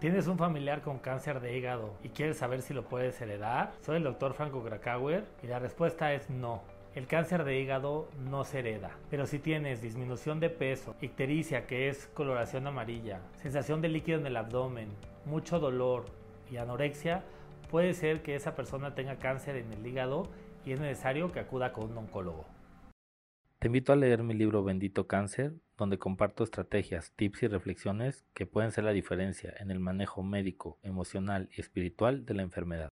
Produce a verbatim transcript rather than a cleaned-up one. ¿Tienes un familiar con cáncer de hígado y quieres saber si lo puedes heredar? Soy el doctor Franco Krakauer y la respuesta es no. El cáncer de hígado no se hereda, pero si tienes disminución de peso, ictericia, que es coloración amarilla, sensación de líquido en el abdomen, mucho dolor y anorexia, puede ser que esa persona tenga cáncer en el hígado y es necesario que acuda con un oncólogo. Te invito a leer mi libro Bendito Cáncer, donde comparto estrategias, tips y reflexiones que pueden ser la diferencia en el manejo médico, emocional y espiritual de la enfermedad.